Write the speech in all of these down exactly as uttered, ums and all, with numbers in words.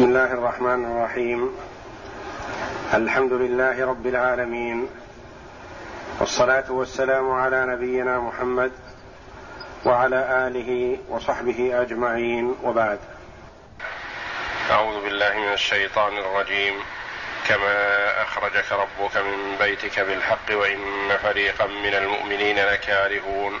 بسم الله الرحمن الرحيم. الحمد لله رب العالمين، والصلاة والسلام على نبينا محمد وعلى آله وصحبه أجمعين، وبعد. أعوذ بالله من الشيطان الرجيم. كما أخرجك ربك من بيتك بالحق وإن فريقا من المؤمنين لكارهون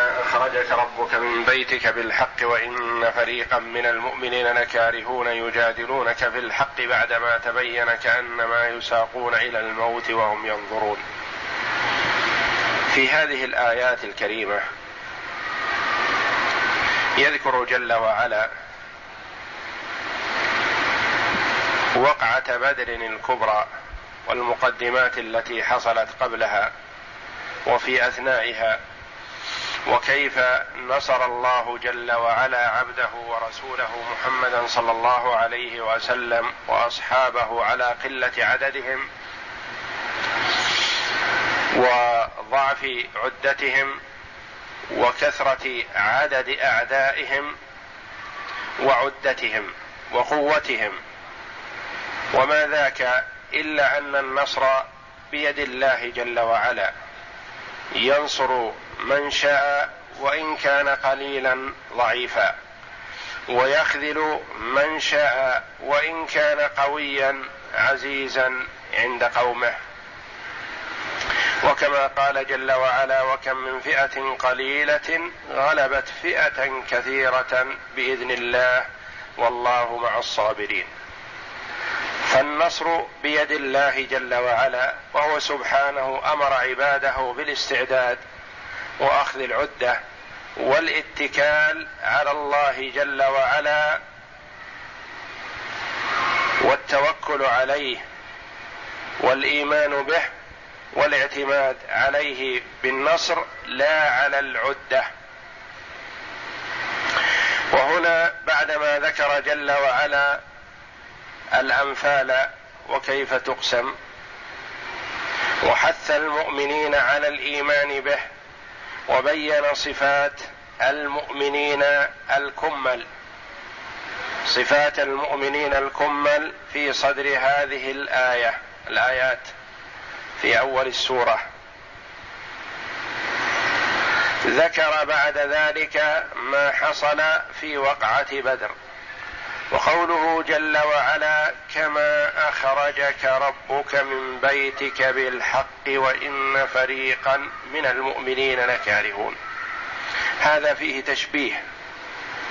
أخرجك ربك من بيتك بالحق وإن فريقا من المؤمنين لكارهون يجادلونك في الحق بعدما تبين كأنما يساقون إلى الموت وهم ينظرون. في هذه الآيات الكريمة يذكر جل وعلا وقعة بدر الكبرى والمقدمات التي حصلت قبلها وفي أثنائها، وكيف نصر الله جل وعلا عبده ورسوله محمدا صلى الله عليه وسلم وأصحابه على قلة عددهم وضعف عدتهم وكثرة عدد أعدائهم وعدتهم وقوتهم، وما ذاك إلا أن النصر بيد الله جل وعلا، ينصر من شاء وإن كان قليلا ضعيفا، ويخذل من شاء وإن كان قويا عزيزا عند قومه. وكما قال جل وعلا: وكم من فئة قليلة غلبت فئة كثيرة بإذن الله والله مع الصابرين. فالنصر بيد الله جل وعلا، وهو سبحانه أمر عباده بالاستعداد وأخذ العدة والاتكال على الله جل وعلا والتوكل عليه والإيمان به والاعتماد عليه بالنصر لا على العدة. وهنا بعدما ذكر جل وعلا الأنفال وكيف تقسم وحث المؤمنين على الإيمان به وبين صفات المؤمنين الكمل، صفات المؤمنين الكمل في صدر هذه الآية الآيات في أول السورة، ذكر بعد ذلك ما حصل في وقعة بدر. وقوله جل وعلا: كما أخرجك ربك من بيتك بالحق وإن فريقا من المؤمنين لكارهون، هذا فيه تشبيه،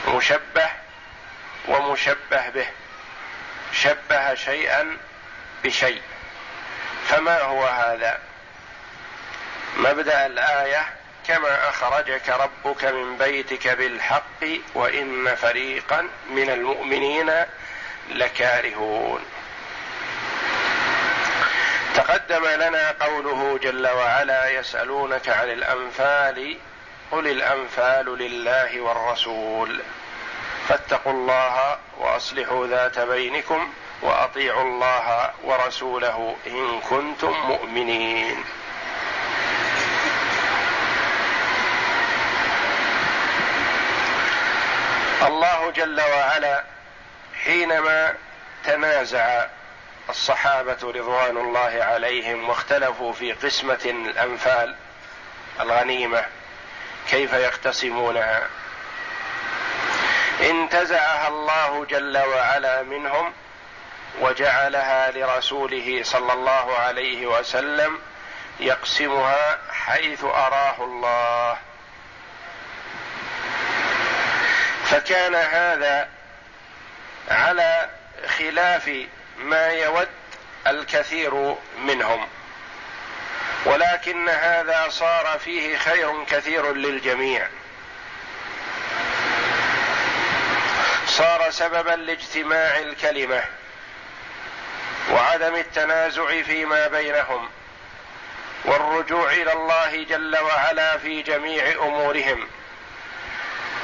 مشبه ومشبه به، شبه شيئا بشيء. فما هو هذا؟ مبدأ الآية: كما أخرجك ربك من بيتك بالحق وإن فريقا من المؤمنين لكارهون. تقدم لنا قوله جل وعلا: يسألونك عن الأنفال قل الأنفال لله والرسول فاتقوا الله وأصلحوا ذات بينكم وأطيعوا الله ورسوله إن كنتم مؤمنين. الله جل وعلا حينما تنازع الصحابة رضوان الله عليهم واختلفوا في قسمة الأنفال الغنيمة كيف يقتسمونها، انتزعها الله جل وعلا منهم وجعلها لرسوله صلى الله عليه وسلم يقسمها حيث أراه الله. فكان هذا على خلاف ما يود الكثير منهم، ولكن هذا صار فيه خير كثير للجميع، صار سببا لاجتماع الكلمة عدم التنازع فيما بينهم والرجوع إلى الله جل وعلا في جميع أمورهم،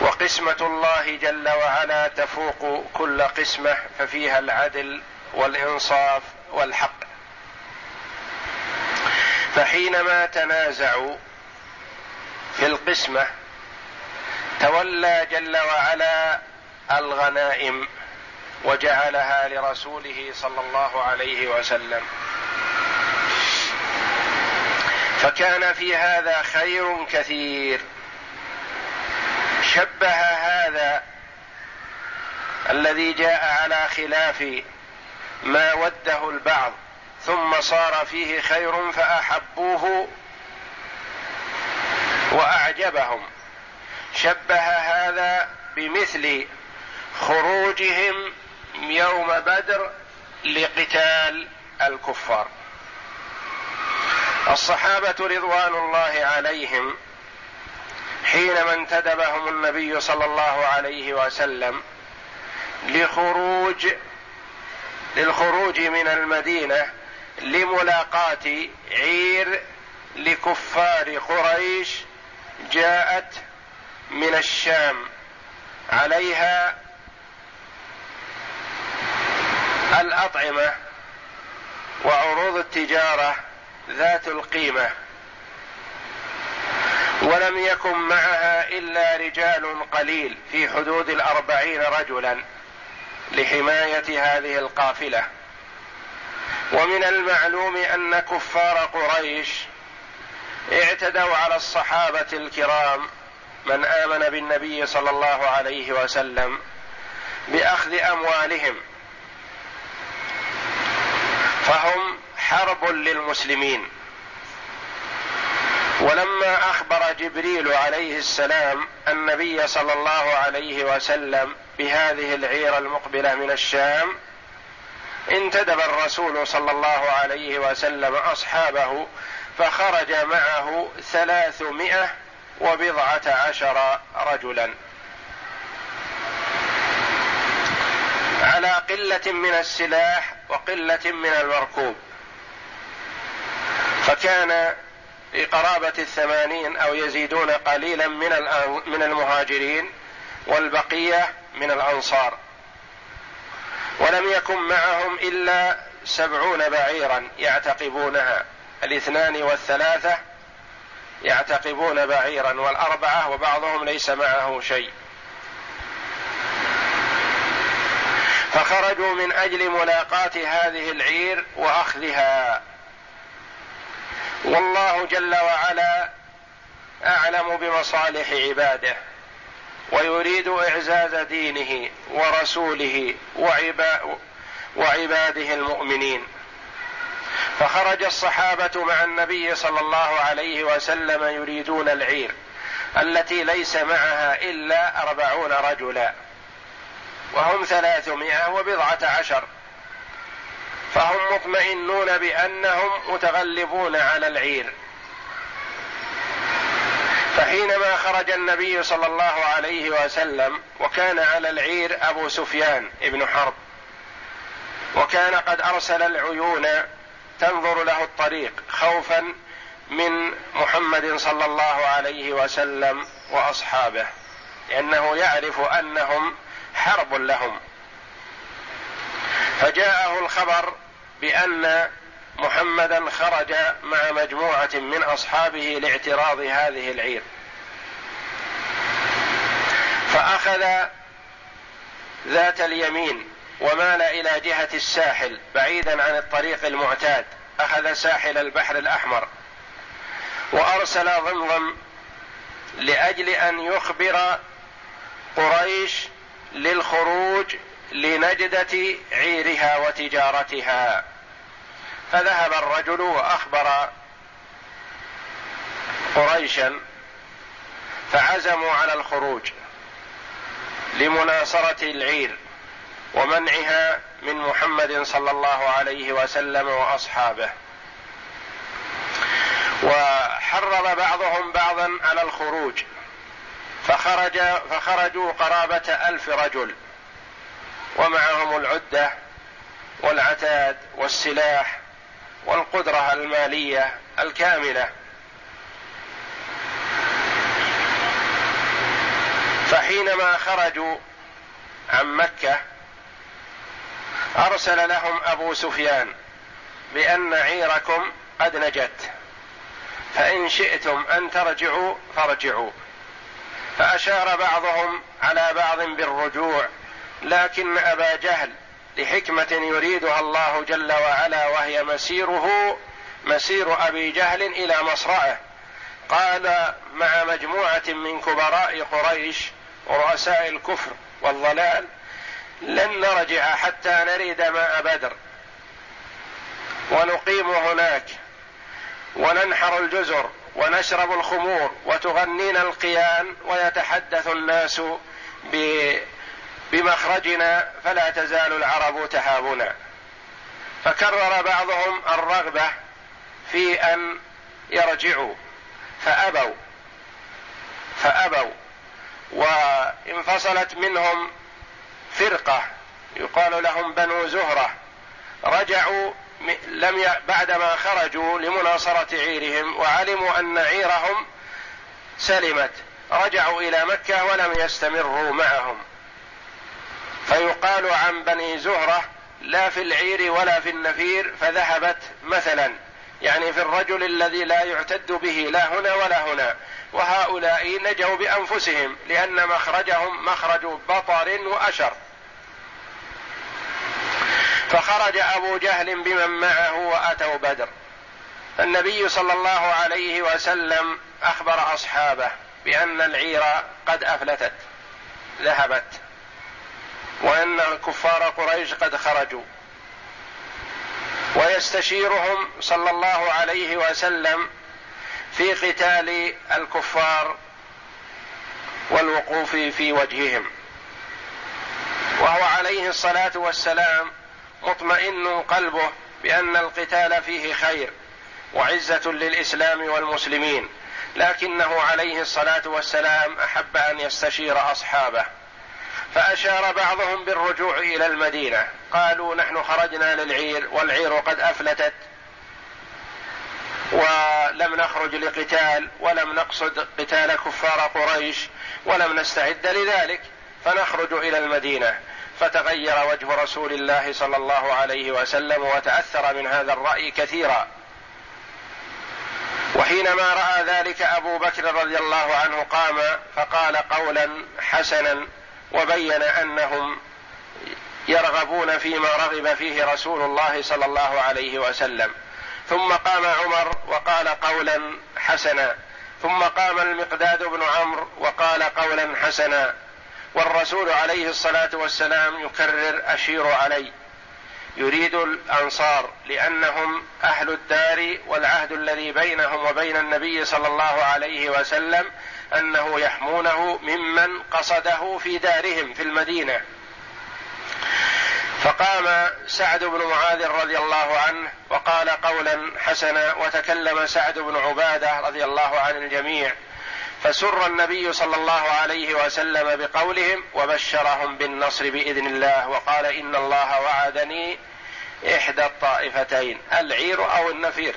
وقسمة الله جل وعلا تفوق كل قسمة، ففيها العدل والإنصاف والحق. فحينما تنازعوا في القسمة تولى جل وعلا الغنائم وجعلها لرسوله صلى الله عليه وسلم، فكان في هذا خير كثير. شبه هذا الذي جاء على خلاف ما وده البعض ثم صار فيه خير فأحبوه وأعجبهم، شبه هذا بمثل خروجهم يوم بدر لقتال الكفار. الصحابة رضوان الله عليهم حينما انتدبهم النبي صلى الله عليه وسلم لخروج للخروج من المدينة لملاقاة عير لكفار قريش جاءت من الشام عليها الأطعمة وعروض التجارة ذات القيمة، ولم يكن معها إلا رجال قليل في حدود الأربعين رجلا لحماية هذه القافلة. ومن المعلوم أن كفار قريش اعتدوا على الصحابة الكرام من آمن بالنبي صلى الله عليه وسلم بأخذ أموالهم، فهم حرب للمسلمين. ولما أخبر جبريل عليه السلام النبي صلى الله عليه وسلم بهذه العير المقبلة من الشام، انتدب الرسول صلى الله عليه وسلم أصحابه فخرج معه ثلاثمائة وبضعة عشر رجلا على قلة من السلاح وقلة من المركوب، فكان بقرابة الثمانين أو يزيدون قليلا من المهاجرين والبقية من الأنصار، ولم يكن معهم إلا سبعون بعيرا يعتقبونها، الاثنان والثلاثة يعتقبون بعيرا والأربعة وبعضهم ليس معه شيء. فخرجوا من أجل ملاقاة هذه العير وأخذها، والله جل وعلا أعلم بمصالح عباده ويريد إعزاز دينه ورسوله وعباده المؤمنين. فخرج الصحابة مع النبي صلى الله عليه وسلم يريدون العير التي ليس معها إلا أربعون رجلا وهم ثلاثمائة وبضعة عشر، فهم مطمئنون بأنهم متغلبون على العير. فحينما خرج النبي صلى الله عليه وسلم وكان على العير أبو سفيان ابن حرب، وكان قد أرسل العيون تنظر له الطريق خوفا من محمد صلى الله عليه وسلم وأصحابه، لأنه يعرف أنهم حرب لهم. فجاءه الخبر بأن محمدا خرج مع مجموعة من أصحابه لاعتراض هذه العير، فأخذ ذات اليمين ومال إلى جهة الساحل بعيدا عن الطريق المعتاد، أخذ ساحل البحر الأحمر، وأرسل ضمضم لأجل أن يخبر قريش للخروج لنجدة عيرها وتجارتها. فذهب الرجل وأخبر قريشا فعزموا على الخروج لمناصرة العير ومنعها من محمد صلى الله عليه وسلم وأصحابه، وحرض بعضهم بعضا على الخروج، فخرج فخرجوا قرابة ألف رجل ومعهم العدة والعتاد والسلاح والقدرة المالية الكاملة. فحينما خرجوا عن مكة أرسل لهم أبو سفيان بأن عيركم قد نجت، فإن شئتم أن ترجعوا فارجعوا. فأشار بعضهم على بعض بالرجوع، لكن أبا جهل لحكمة يريدها الله جل وعلا وهي مسيره مسير أبي جهل إلى مصرعه، قال مع مجموعة من كبراء قريش ورؤساء الكفر والضلال: لن نرجع حتى نرد ماء بدر ونقيم هناك وننحر الجزر ونشرب الخمور وتغنينا القيان ويتحدث الناس بمخرجنا فلا تزال العرب تهابنا. فكرر بعضهم الرغبة في أن يرجعوا فأبوا فأبوا وانفصلت منهم فرقة يقال لهم بنو زهرة، رجعوا لم ي... بعدما خرجوا لمناصرة عيرهم وعلموا أن عيرهم سلمت، رجعوا إلى مكة ولم يستمروا معهم. فيقال عن بني زهرة: لا في العير ولا في النفير، فذهبت مثلا، يعني في الرجل الذي لا يعتد به لا هنا ولا هنا. وهؤلاء نجوا بأنفسهم لأن مخرجهم مخرج بطر وأشر. فخرج أبو جهل بمن معه وأتوا بدر. النبي صلى الله عليه وسلم أخبر أصحابه بأن العير قد أفلتت ذهبت وأن كفار قريش قد خرجوا، ويستشيرهم صلى الله عليه وسلم في قتال الكفار والوقوف في وجههم، وهو عليه الصلاة والسلام مطمئن قلبه بأن القتال فيه خير وعزة للإسلام والمسلمين، لكنه عليه الصلاة والسلام أحب أن يستشير أصحابه. فأشار بعضهم بالرجوع إلى المدينة، قالوا: نحن خرجنا للعير والعير قد أفلتت ولم نخرج لقتال ولم نقصد قتال كفار قريش ولم نستعد لذلك، فنخرج إلى المدينة. فتغير وجه رسول الله صلى الله عليه وسلم وتأثر من هذا الرأي كثيرا. وحينما رأى ذلك أبو بكر رضي الله عنه قام فقال قولا حسنا، وبين أنهم يرغبون فيما رغب فيه رسول الله صلى الله عليه وسلم. ثم قام عمر وقال قولا حسنا، ثم قام المقداد بن عمرو وقال قولا حسنا، والرسول عليه الصلاة والسلام يكرر: أشير علي. يريد الأنصار لأنهم أهل الدار، والعهد الذي بينهم وبين النبي صلى الله عليه وسلم أنه يحمونه ممن قصده في دارهم في المدينة. فقام سعد بن معاذ رضي الله عنه وقال قولا حسنا، وتكلم سعد بن عبادة رضي الله عن الجميع، فسر النبي صلى الله عليه وسلم بقولهم وبشرهم بالنصر بإذن الله، وقال: إن الله وعدني إحدى الطائفتين، العير أو النفير.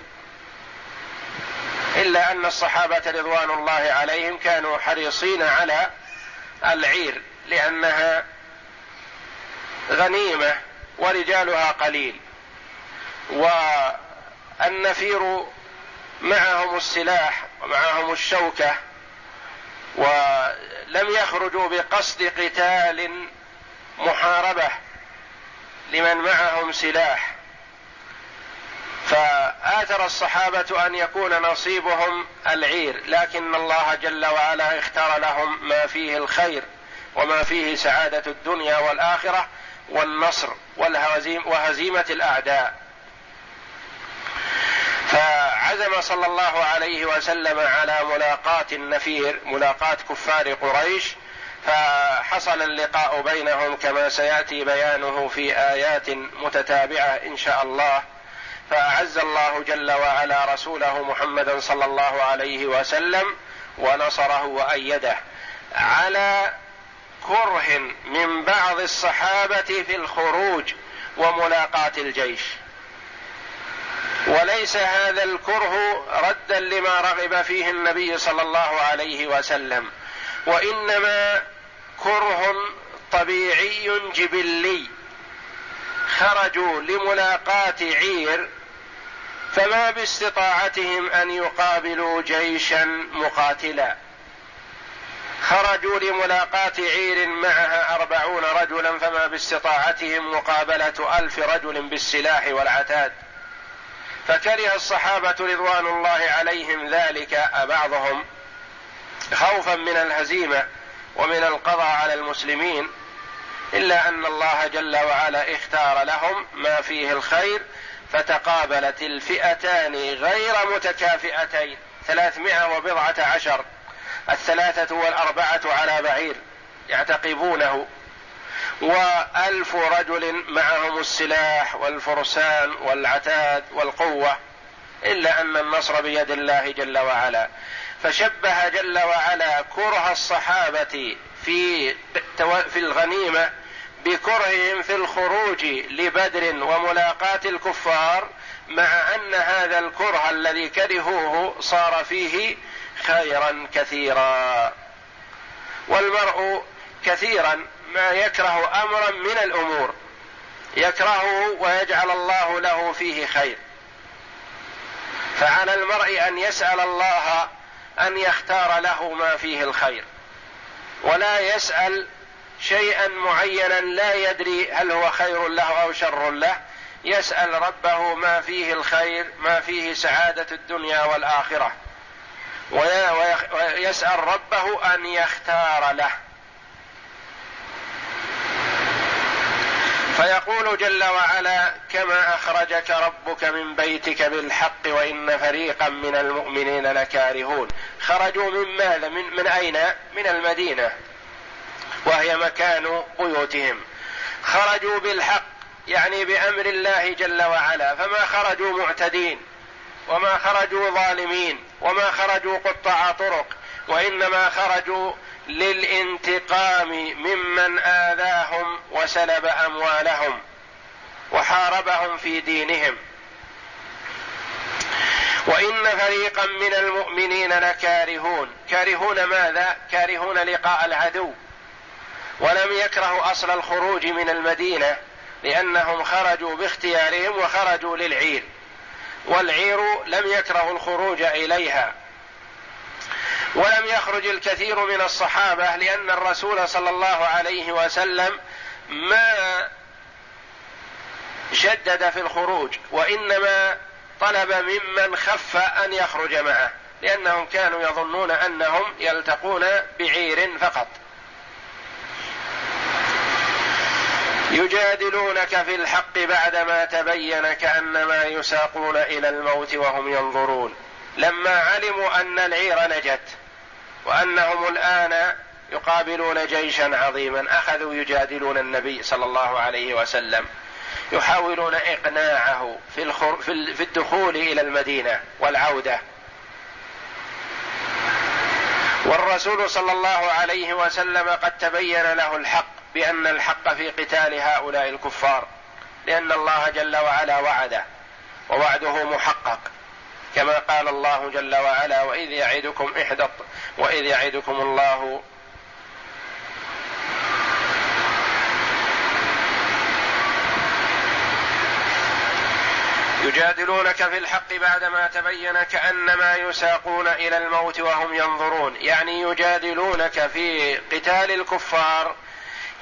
إلا أن الصحابة رضوان الله عليهم كانوا حريصين على العير لأنها غنيمة ورجالها قليل، والنفير معهم السلاح ومعهم الشوكة، ولم يخرجوا بقصد قتال محاربة لمن معهم سلاح. فآثر الصحابة أن يكون نصيبهم العير، لكن الله جل وعلا اختار لهم ما فيه الخير وما فيه سعادة الدنيا والآخرة والنصر وهزيمة الأعداء. فعزم صلى الله عليه وسلم على ملاقاة النفير، ملاقاة كفار قريش، فحصل اللقاء بينهم كما سيأتي بيانه في آيات متتابعة إن شاء الله. فأعز الله جل وعلا رسوله محمدا صلى الله عليه وسلم ونصره وأيده على كره من بعض الصحابة في الخروج وملاقاة الجيش. وليس هذا الكره ردا لما رغب فيه النبي صلى الله عليه وسلم، وإنما كره طبيعي جبلي. خرجوا لملاقاة عير، فما باستطاعتهم أن يقابلوا جيشا مقاتلا. خرجوا لملاقاة عير معها أربعون رجلا، فما باستطاعتهم مقابلة ألف رجل بالسلاح والعتاد، فكره الصحابة رضوان الله عليهم ذلك، بعضهم خوفا من الهزيمة ومن القضاء على المسلمين، إلا أن الله جل وعلا اختار لهم ما فيه الخير، فتقابلت الفئتان غير متكافئتين، ثلاثمائة وبضعة عشر، الثلاثة والأربعة على بعير يعتقبونه، وألف رجل معهم السلاح والفرسان والعتاد والقوة، إلا أن النصر بيد الله جل وعلا. فشبه جل وعلا كره الصحابة في في الغنيمة بكرههم في الخروج لبدر وملاقاة الكفار، مع أن هذا الكره الذي كرهوه صار فيه خيرا كثيرا. والمرء كثيرا ما يكره أمرا من الأمور، يكرهه ويجعل الله له فيه خير. فعلى المرء أن يسأل الله أن يختار له ما فيه الخير، ولا يسأل شيئا معينا لا يدري هل هو خير له أو شر له. يسأل ربه ما فيه الخير، ما فيه سعادة الدنيا والآخرة، ويسأل ربه أن يختار له. فيقول جل وعلا: كما أخرجك ربك من بيتك بالحق وإن فريقا من المؤمنين لكارهون. خرجوا من ماذا؟ من, من أين؟ من المدينة، وهي مكان بيوتهم. خرجوا بالحق يعني بأمر الله جل وعلا، فما خرجوا معتدين، وما خرجوا ظالمين، وما خرجوا قطع طرق، وإنما خرجوا للانتقام ممن آذاهم وسلب أموالهم وحاربهم في دينهم. وإن فريقا من المؤمنين لكارهون. كارهون ماذا؟ كارهون لقاء العدو، ولم يكرهوا أصل الخروج من المدينة، لأنهم خرجوا باختيارهم وخرجوا للعير، والعير لم يكرهوا الخروج إليها. ولم يخرج الكثير من الصحابة، لأن الرسول صلى الله عليه وسلم ما شدد في الخروج، وإنما طلب ممن خف أن يخرج معه، لأنهم كانوا يظنون أنهم يلتقون بعير فقط. يجادلونك في الحق بعدما تبين كأنما يساقون إلى الموت وهم ينظرون. لما علموا أن العير نجت وأنهم الآن يقابلون جيشا عظيما، أخذوا يجادلون النبي صلى الله عليه وسلم، يحاولون إقناعه في, الخر... في الدخول إلى المدينة والعودة. والرسول صلى الله عليه وسلم قد تبين له الحق، بأن الحق في قتال هؤلاء الكفار، لأن الله جل وعلا وعده، ووعده محقق، كما قال الله جل وعلا: وإذ يعدكم إحدى وإذ يعدكم الله يجادلونك في الحق بعدما تبين كأنما يساقون إلى الموت وهم ينظرون. يعني يجادلونك في قتال الكفار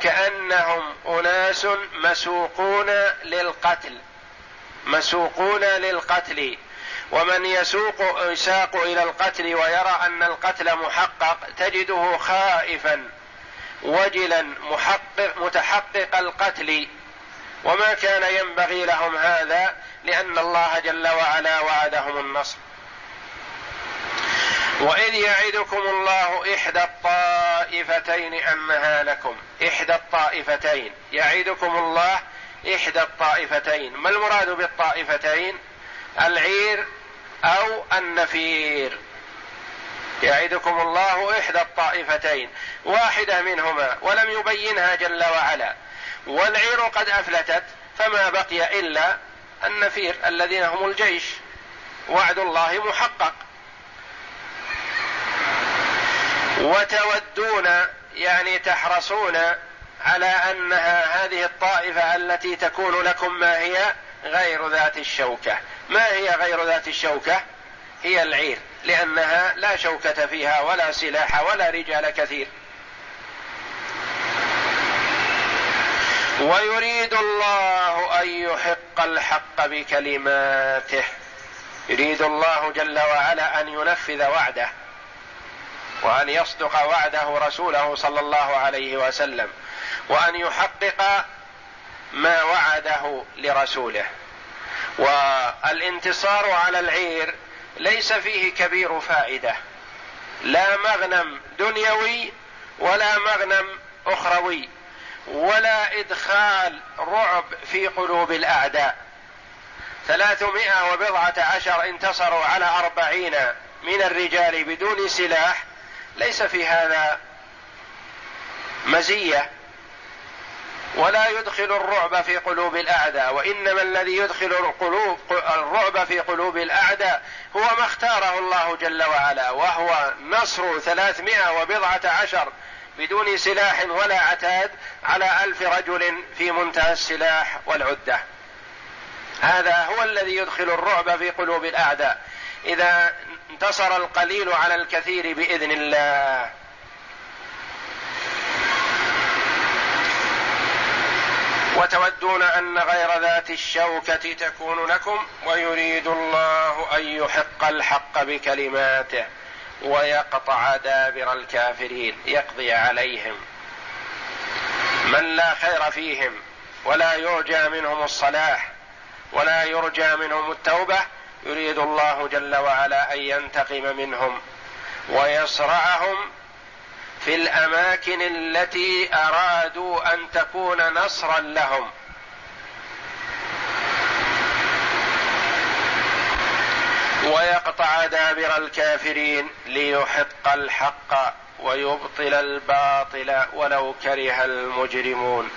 كأنهم أناس مسوقون للقتل، مسوقون للقتل ومن يسوق يساق إلى القتل ويرى أن القتل محقق، تجده خائفا وجلا محقق متحقق القتل. وما كان ينبغي لهم هذا، لأن الله جل وعلا وعدهم النصر. وإذ يعدكم الله إحدى الطائفتين أنها لكم. إحدى الطائفتين، يعدكم الله إحدى الطائفتين. ما المراد بالطائفتين؟ العير أو النفير. يعدكم الله إحدى الطائفتين، واحدة منهما، ولم يبينها جل وعلا. والعير قد أفلتت، فما بقي إلا النفير الذين هم الجيش، وعد الله محقق. وتودون يعني تحرصون على أنها هذه الطائفة التي تكون لكم ما هي غير ذات الشوكة. ما هي غير ذات الشوكة؟ هي العير، لأنها لا شوكة فيها ولا سلاح ولا رجال كثير. ويريد الله أن يحق الحق بكلماته، يريد الله جل وعلا أن ينفذ وعده وأن يصدق وعده رسوله صلى الله عليه وسلم، وأن يحقق ما وعده لرسوله. والانتصار على العير ليس فيه كبير فائدة، لا مغنم دنيوي ولا مغنم أخروي، ولا إدخال رعب في قلوب الأعداء. ثلاثمائة وبضعة عشر انتصروا على أربعين من الرجال بدون سلاح، ليس في هذا مزية ولا يدخل الرعب في قلوب الأعداء. وإنما الذي يدخل القلوب الرعب في قلوب الأعداء هو ما اختاره الله جل وعلا، وهو نصر ثلاثمائة وبضعة عشر بدون سلاح ولا عتاد على ألف رجل في منتهى السلاح والعدة. هذا هو الذي يدخل الرعب في قلوب الأعداء، إذا انتصر القليل على الكثير بإذن الله. وتودون أن غير ذات الشوكة تكون لكم، ويريد الله أن يحق الحق بكلماته ويقطع دابر الكافرين، يقضي عليهم من لا خير فيهم ولا يرجى منهم الصلاح ولا يرجى منهم التوبة. يريد الله جل وعلا أن ينتقم منهم ويصرعهم في الأماكن التي أرادوا أن تكون نصرا لهم. ويقطع دابر الكافرين ليحق الحق ويبطل الباطل ولو كره المجرمون،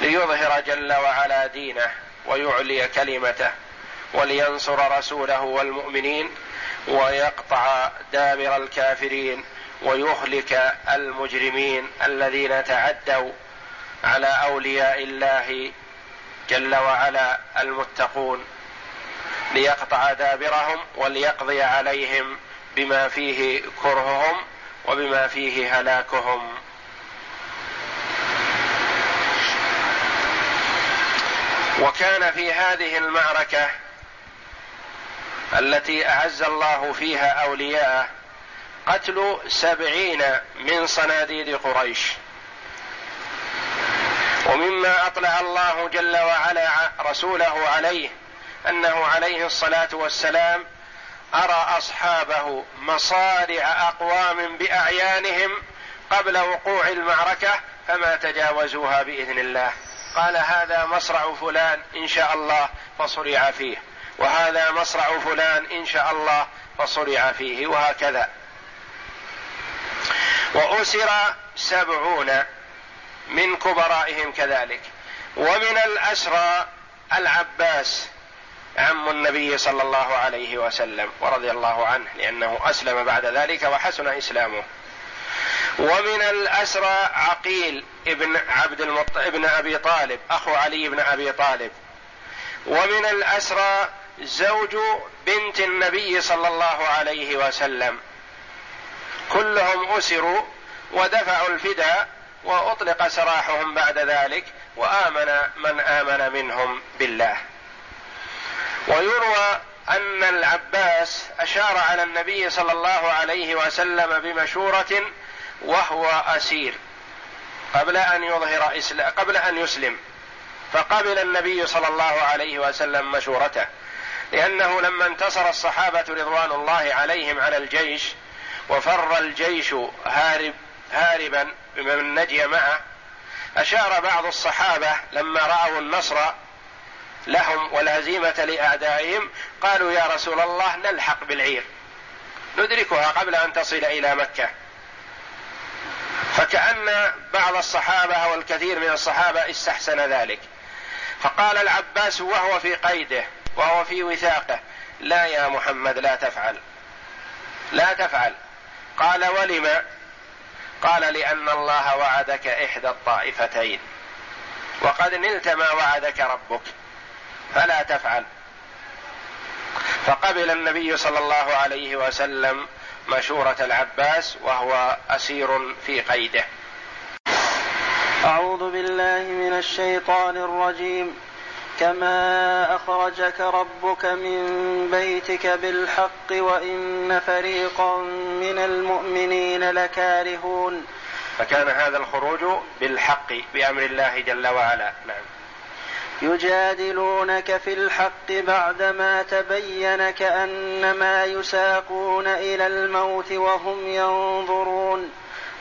ليظهر جل وعلا دينه ويعلي كلمته ولينصر رسوله والمؤمنين، ويقطع دابر الكافرين ويهلك المجرمين الذين تعدوا على أولياء الله جل وعلا المتقون، ليقطع دابرهم وليقضي عليهم بما فيه كرههم وبما فيه هلاكهم. وكان في هذه المعركة التي أعز الله فيها أولياءه قتل سبعين من صناديد قريش، ومما أطلع الله جل وعلا رسوله عليه أنه عليه الصلاة والسلام أرى أصحابه مصارع أقوام بأعيانهم قبل وقوع المعركة فما تجاوزوها بإذن الله، قال هذا مصرع فلان إن شاء الله فصرع فيه، وهذا مصرع فلان إن شاء الله فصرع فيه، وهكذا. وأسر سبعون من كبرائهم كذلك. ومن الأسرى العباس عم النبي صلى الله عليه وسلم ورضي الله عنه، لأنه أسلم بعد ذلك وحسن إسلامه. ومن الأسرى عقيل ابن عبد المط... ابن أبي طالب أخو علي بن أبي طالب. ومن الأسرى زوج بنت النبي صلى الله عليه وسلم. كلهم أسروا ودفعوا الفداء وأطلق سراحهم بعد ذلك، وآمن من آمن منهم بالله. ويروى أن العباس أشار على النبي صلى الله عليه وسلم بمشورة وهو أسير قبل أن يظهر إسلام، قبل أن يسلم، فقبل النبي صلى الله عليه وسلم مشورته، لأنه لما انتصر الصحابة رضوان الله عليهم على الجيش وفر الجيش هارب هاربا بمن نجي معه، أشار بعض الصحابة لما رأوا النصر لهم والهزيمة لأعدائهم قالوا يا رسول الله نلحق بالعير ندركها قبل أن تصل إلى مكة. فكأن بعض الصحابة والكثير من الصحابة استحسن ذلك، فقال العباس وهو في قيده وهو في وثاقه: لا يا محمد، لا تفعل لا تفعل. قال: ولم؟ قال: لأن الله وعدك إحدى الطائفتين وقد نلت ما وعدك ربك فلا تفعل. فقبل النبي صلى الله عليه وسلم مشورة العباس وهو أسير في قيده. أعوذ بالله من الشيطان الرجيم. كما أخرجك ربك من بيتك بالحق وإن فريقا من المؤمنين لكارهون. فكان هذا الخروج بالحق بأمر الله جل وعلا. نعم. يجادلونك في الحق بعدما تبين كأنما يساقون إلى الموت وهم ينظرون.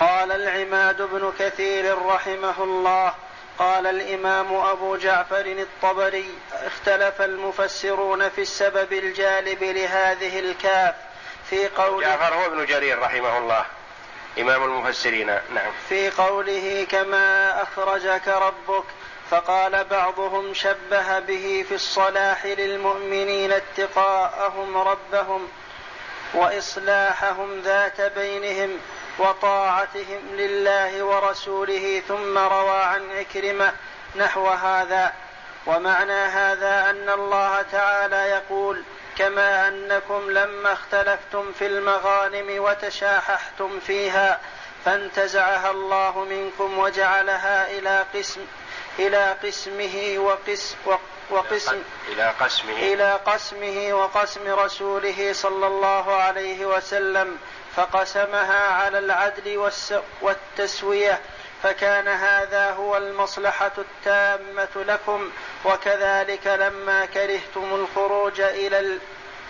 قال العماد بن كثير رحمه الله: قال الإمام أبو جعفر الطبري: اختلف المفسرون في السبب الجالب لهذه الكاف في قوله جعفر هو ابن جرير رحمه الله إمام المفسرين. نعم. في قوله كما أخرجك ربك، فقال بعضهم شبه به في الصلاح للمؤمنين اتقاءهم ربهم وإصلاحهم ذات بينهم وطاعتهم لله ورسوله، ثم روى عن عكرمة نحو هذا. ومعنى هذا أن الله تعالى يقول: كما أنكم لما اختلفتم في المغانم وتشاححتم فيها فانتزعها الله منكم وجعلها إلى قسم إلى قسمه وقسم وقسم إلى قسمه إلى قسمه وقسم رسوله صلى الله عليه وسلم، فقسمها على العدل والتسوية، فكان هذا هو المصلحة التامة لكم. وكذلك لما كرهتم الخروج إلى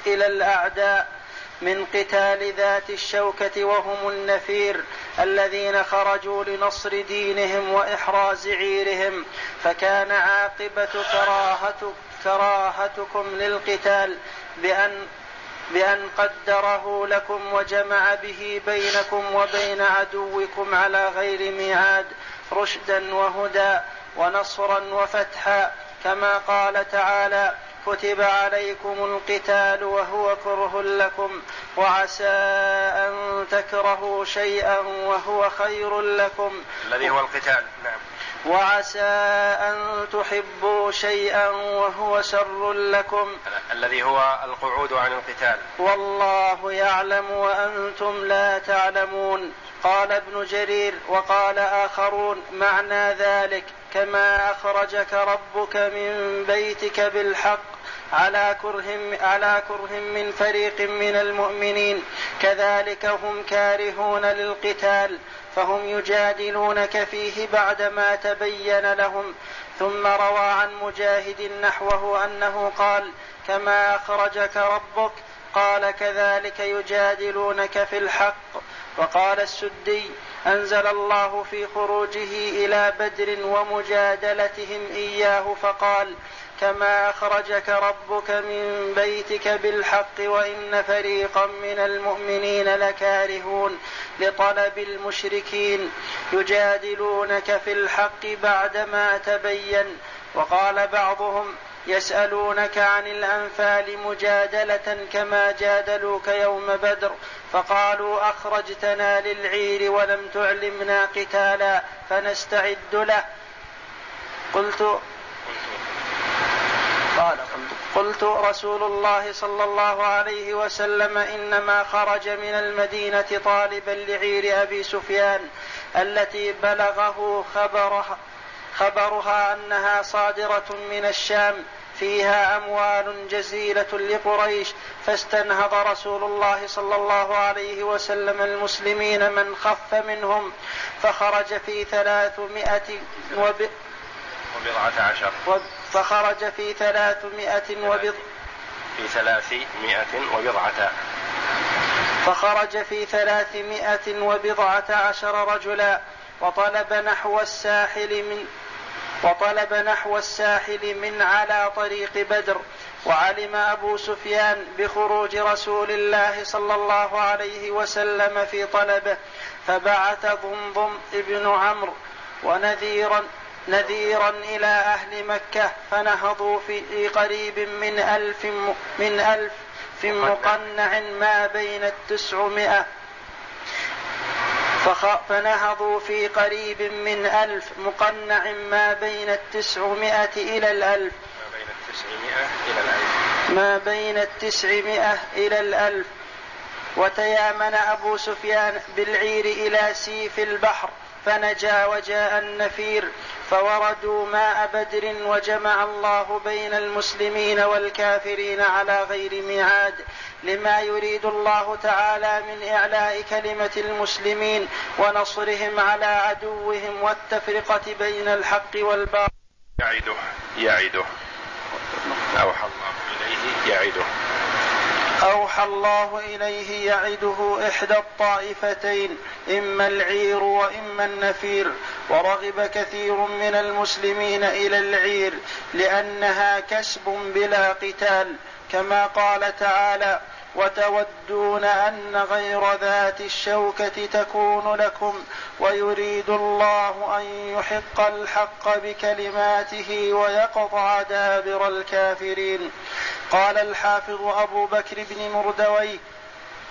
إلى الأعداء من قتال ذات الشوكة وهم النفير الذين خرجوا لنصر دينهم وإحراز عيرهم، فكان عاقبة كراهتكم للقتال بأن بأن قدره لكم وجمع به بينكم وبين عدوكم على غير ميعاد رشدا وهدى ونصرا وفتحا، كما قال تعالى: كتب عليكم القتال وهو كره لكم وعسى أن تكرهوا شيئا وهو خير لكم الذي هو القتال. نعم. وعسى أن تحبوا شيئا وهو شر لكم الذي هو القعود عن القتال والله يعلم وأنتم لا تعلمون. قال ابن جرير وقال آخرون: معنى ذلك كما أخرجك ربك من بيتك بالحق على كرهم على كرهم من فريق من المؤمنين، كذلك هم كارهون للقتال فهم يجادلونك فيه بعدما تبين لهم. ثم روى عن مجاهد نحوه أنه قال: كما أخرجك ربك، قال: كذلك يجادلونك في الحق. وقال السدي: أنزل الله في خروجه إلى بدر ومجادلتهم إياه فقال: كما أخرجك ربك من بيتك بالحق وإن فريقا من المؤمنين لكارهون لطلب المشركين يجادلونك في الحق بعدما تبين. وقال بعضهم: يسألونك عن الأنفال مجادلة كما جادلوك يوم بدر، فقالوا: أخرجتنا للعير ولم تعلمنا قتالا فنستعد له. قلت قلت رسول الله صلى الله عليه وسلم إنما خرج من المدينة طالبا لعير أبي سفيان التي بلغه خبرها خبرها أنها صادرة من الشام فيها أموال جزيلة لقريش، فاستنهض رسول الله صلى الله عليه وسلم المسلمين من خف منهم، فخرج في ثلاثمائة وب... وبضعة عشر فخرج في ثلاثمائة وبضعة في ثلاثمائة وبضعة. فخرج في ثلاثمائة وبضعة عشر رجلا وطلب نحو الساحل من وطلب نحو الساحل من على طريق بدر. وعلم أبو سفيان بخروج رسول الله صلى الله عليه وسلم في طلبه، فبعث ضمضم ابن عمرو ونذيرا نذيرا إلى أهل مكة، فنهضوا في قريب من ألف من ألف في مقنع ما بين التسعمائة، فنهضوا في قريب من ألف مقنع ما بين التسعمائة إلى الألف ما بين التسعمائة إلى الألف. وتيامن أبو سفيان بالعير إلى سيف البحر فنجا وجاء النفير، فوردوا ماء بدر، وجمع الله بين المسلمين والكافرين على غير ميعاد لما يريد الله تعالى من إعلاء كلمة المسلمين ونصرهم على عدوهم والتفرقة بين الحق والباطل. يعيده يعيده أوحى الله إليه يعيده أوحى الله إليه يعده إحدى الطائفتين، إما العير وإما النفير. ورغب كثير من المسلمين إلى العير لأنها كسب بلا قتال، كما قال تعالى: وتودون أن غير ذات الشوكة تكون لكم ويريد الله أن يحق الحق بكلماته ويقطع دابر الكافرين. قال الحافظ أبو بكر بن مردويه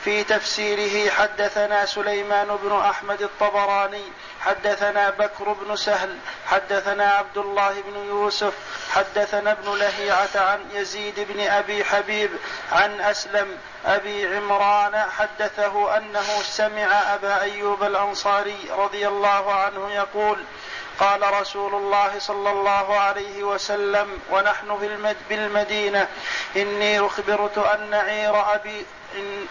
في تفسيره: حدثنا سليمان بن أحمد الطبراني، حدثنا بكر بن سهل، حدثنا عبد الله بن يوسف، حدثنا ابن لهيعة عن يزيد بن أبي حبيب عن أسلم أبي عمران حدثه أنه سمع أبا أيوب الأنصاري رضي الله عنه يقول: قال رسول الله صلى الله عليه وسلم ونحن بالمدينة: إني أخبرت أن عير أبي إن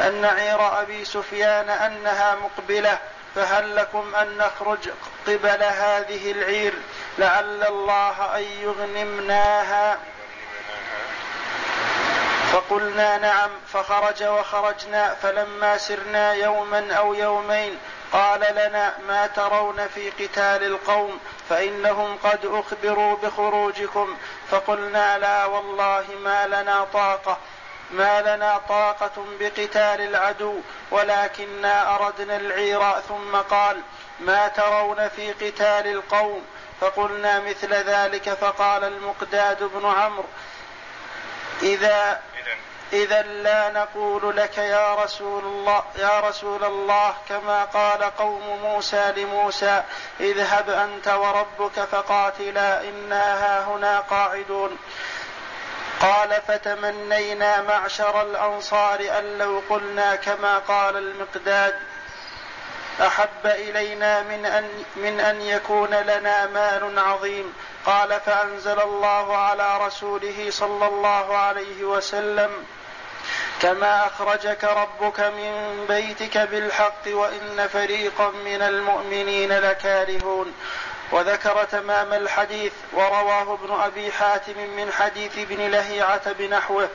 أن عير أبي سفيان أنها مقبلة، فهل لكم أن نخرج قبل هذه العير لعل الله أن يغنمناها؟ فقلنا نعم، فخرج وخرجنا، فلما سرنا يوما أو يومين قال لنا: ما ترون في قتال القوم؟ فإنهم قد أخبروا بخروجكم. فقلنا: لا والله ما لنا طاقة ما لنا طاقة بقتال العدو، ولكننا أردنا العير. ثم قال: ما ترون في قتال القوم؟ فقلنا مثل ذلك. فقال المقداد بن عمرو: إذا إذا لا نقول لك يا رسول الله يا رسول الله كما قال قوم موسى لموسى: اذهب أنت وربك فقاتلا إنا هاهنا قاعدون. قال: فتمنينا معشر الأنصار أن لو قلنا كما قال المقداد أحب إلينا من أن, من أن يكون لنا مال عظيم. قال: فأنزل الله على رسوله صلى الله عليه وسلم: كما أخرجك ربك من بيتك بالحق وإن فريقا من المؤمنين لكارهون. وذكر تمام الحديث، ورواه ابن أبي حاتم من حديث ابن لهيعة بنحوه،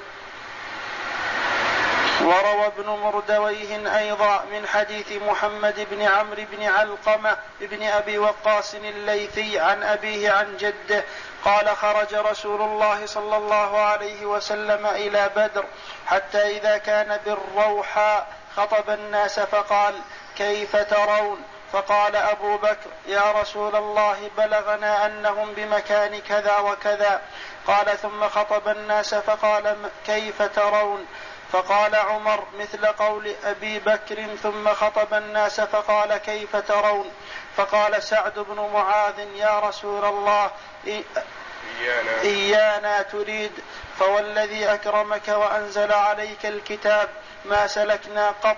وروى ابن مردويه أيضا من حديث محمد بن عمرو بن علقمة بن أبي وقاص الليثي عن أبيه عن جده قال: خرج رسول الله صلى الله عليه وسلم إلى بدر حتى إذا كان بالروحاء خطب الناس فقال: كيف ترون؟ فقال أبو بكر: يا رسول الله بلغنا أنهم بمكان كذا وكذا. قال: ثم خطب الناس فقال: كيف ترون؟ فقال عمر: مثل قول أبي بكر. ثم خطب الناس فقال: كيف ترون؟ فقال سعد بن معاذ: يا رسول الله إيانا, إيانا تريد، فوالذي أكرمك وأنزل عليك الكتاب ما سلكنا قط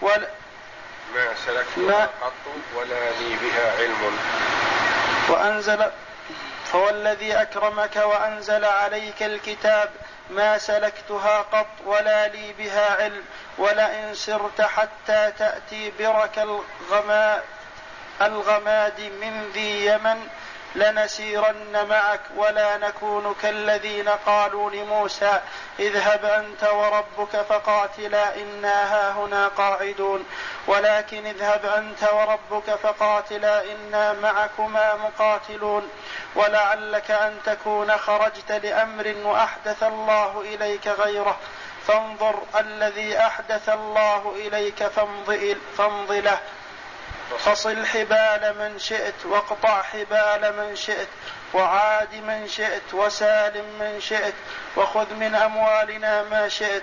ولا ما سلكنا قط ولا لي بها علم وأنزل فوالذي أكرمك وأنزل عليك الكتاب ما سلكتها قط ولا لي بها علم ولئن سرت حتى تأتي برك الغماد من ذي يمن لنسيرن معك ولا نكون كالذين قالوا لموسى اذهب أنت وربك فقاتلا إنا هاهنا قاعدون ولكن اذهب أنت وربك فقاتلا إنا معكما مقاتلون ولعلك أن تكون خرجت لأمر وأحدث الله إليك غيره فانظر الذي أحدث الله إليك فامض له فصل حبال من شئت واقطع حبال من شئت وعاد من شئت وسالم من شئت وخذ من أموالنا ما شئت.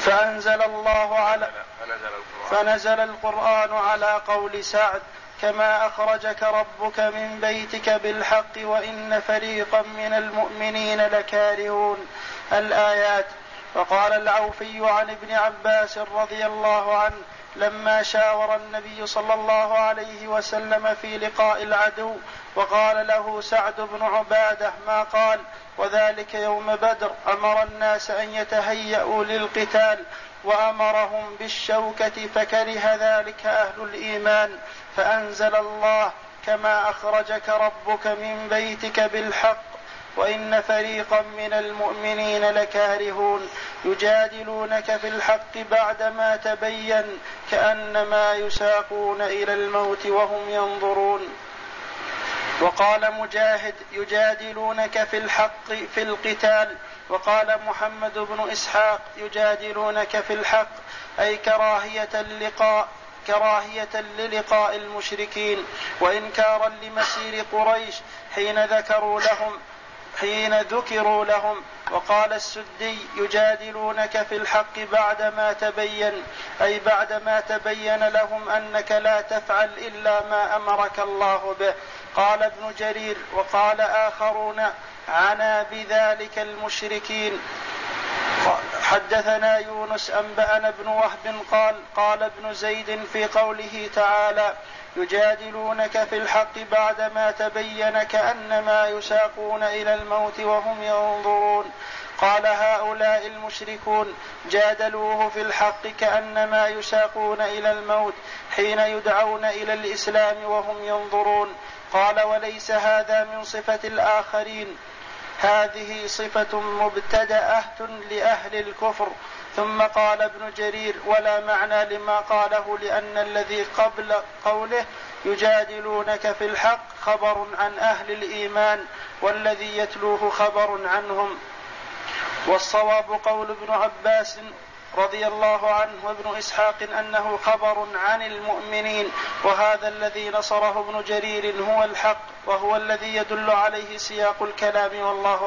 فأنزل الله على فنزل القرآن على قول سعد كما أخرجك ربك من بيتك بالحق وإن فريقا من المؤمنين لكارهون الآيات. وقال العوفي عن ابن عباس رضي الله عنه لما شاور النبي صلى الله عليه وسلم في لقاء العدو وقال له سعد بن عبادة ما قال وذلك يوم بدر أمر الناس أن يتهيأوا للقتال وأمرهم بالشوكة فكره ذلك أهل الإيمان فأنزل الله كما أخرجك ربك من بيتك بالحق وإن فريقا من المؤمنين لكارهون يجادلونك في الحق بعدما تبين كأنما يساقون إلى الموت وهم ينظرون. وقال مجاهد يجادلونك في الحق في القتال. وقال محمد بن إسحاق يجادلونك في الحق أي كراهية اللقاء كراهية للقاء المشركين وإنكارا لمسير قريش حين ذكروا لهم حين ذكروا لهم وقال السدي يجادلونك في الحق بعدما تبين أي بعدما تبين لهم أنك لا تفعل إلا ما أمرك الله به. قال ابن جرير وقال آخرون عنا بذلك المشركين. حدثنا يونس أنبأنا ابن وهب قال قال ابن زيد في قوله تعالى يجادلونك في الحق بعدما تبين كأنما يساقون إلى الموت وهم ينظرون. قال هؤلاء المشركون جادلوه في الحق كأنما يساقون إلى الموت حين يدعون إلى الإسلام وهم ينظرون. قال وليس هذا من صفة الآخرين هذه صفة مبتدأة لأهل الكفر. ثم قال ابن جرير ولا معنى لما قاله لأن الذي قبل قوله يجادلونك في الحق خبر عن أهل الإيمان والذي يتلوه خبر عنهم. والصواب قول ابن عباس رضي الله عنه وابن إسحاق أنه خبر عن المؤمنين وهذا الذي نصره ابن جرير هو الحق وهو الذي يدل عليه سياق الكلام والله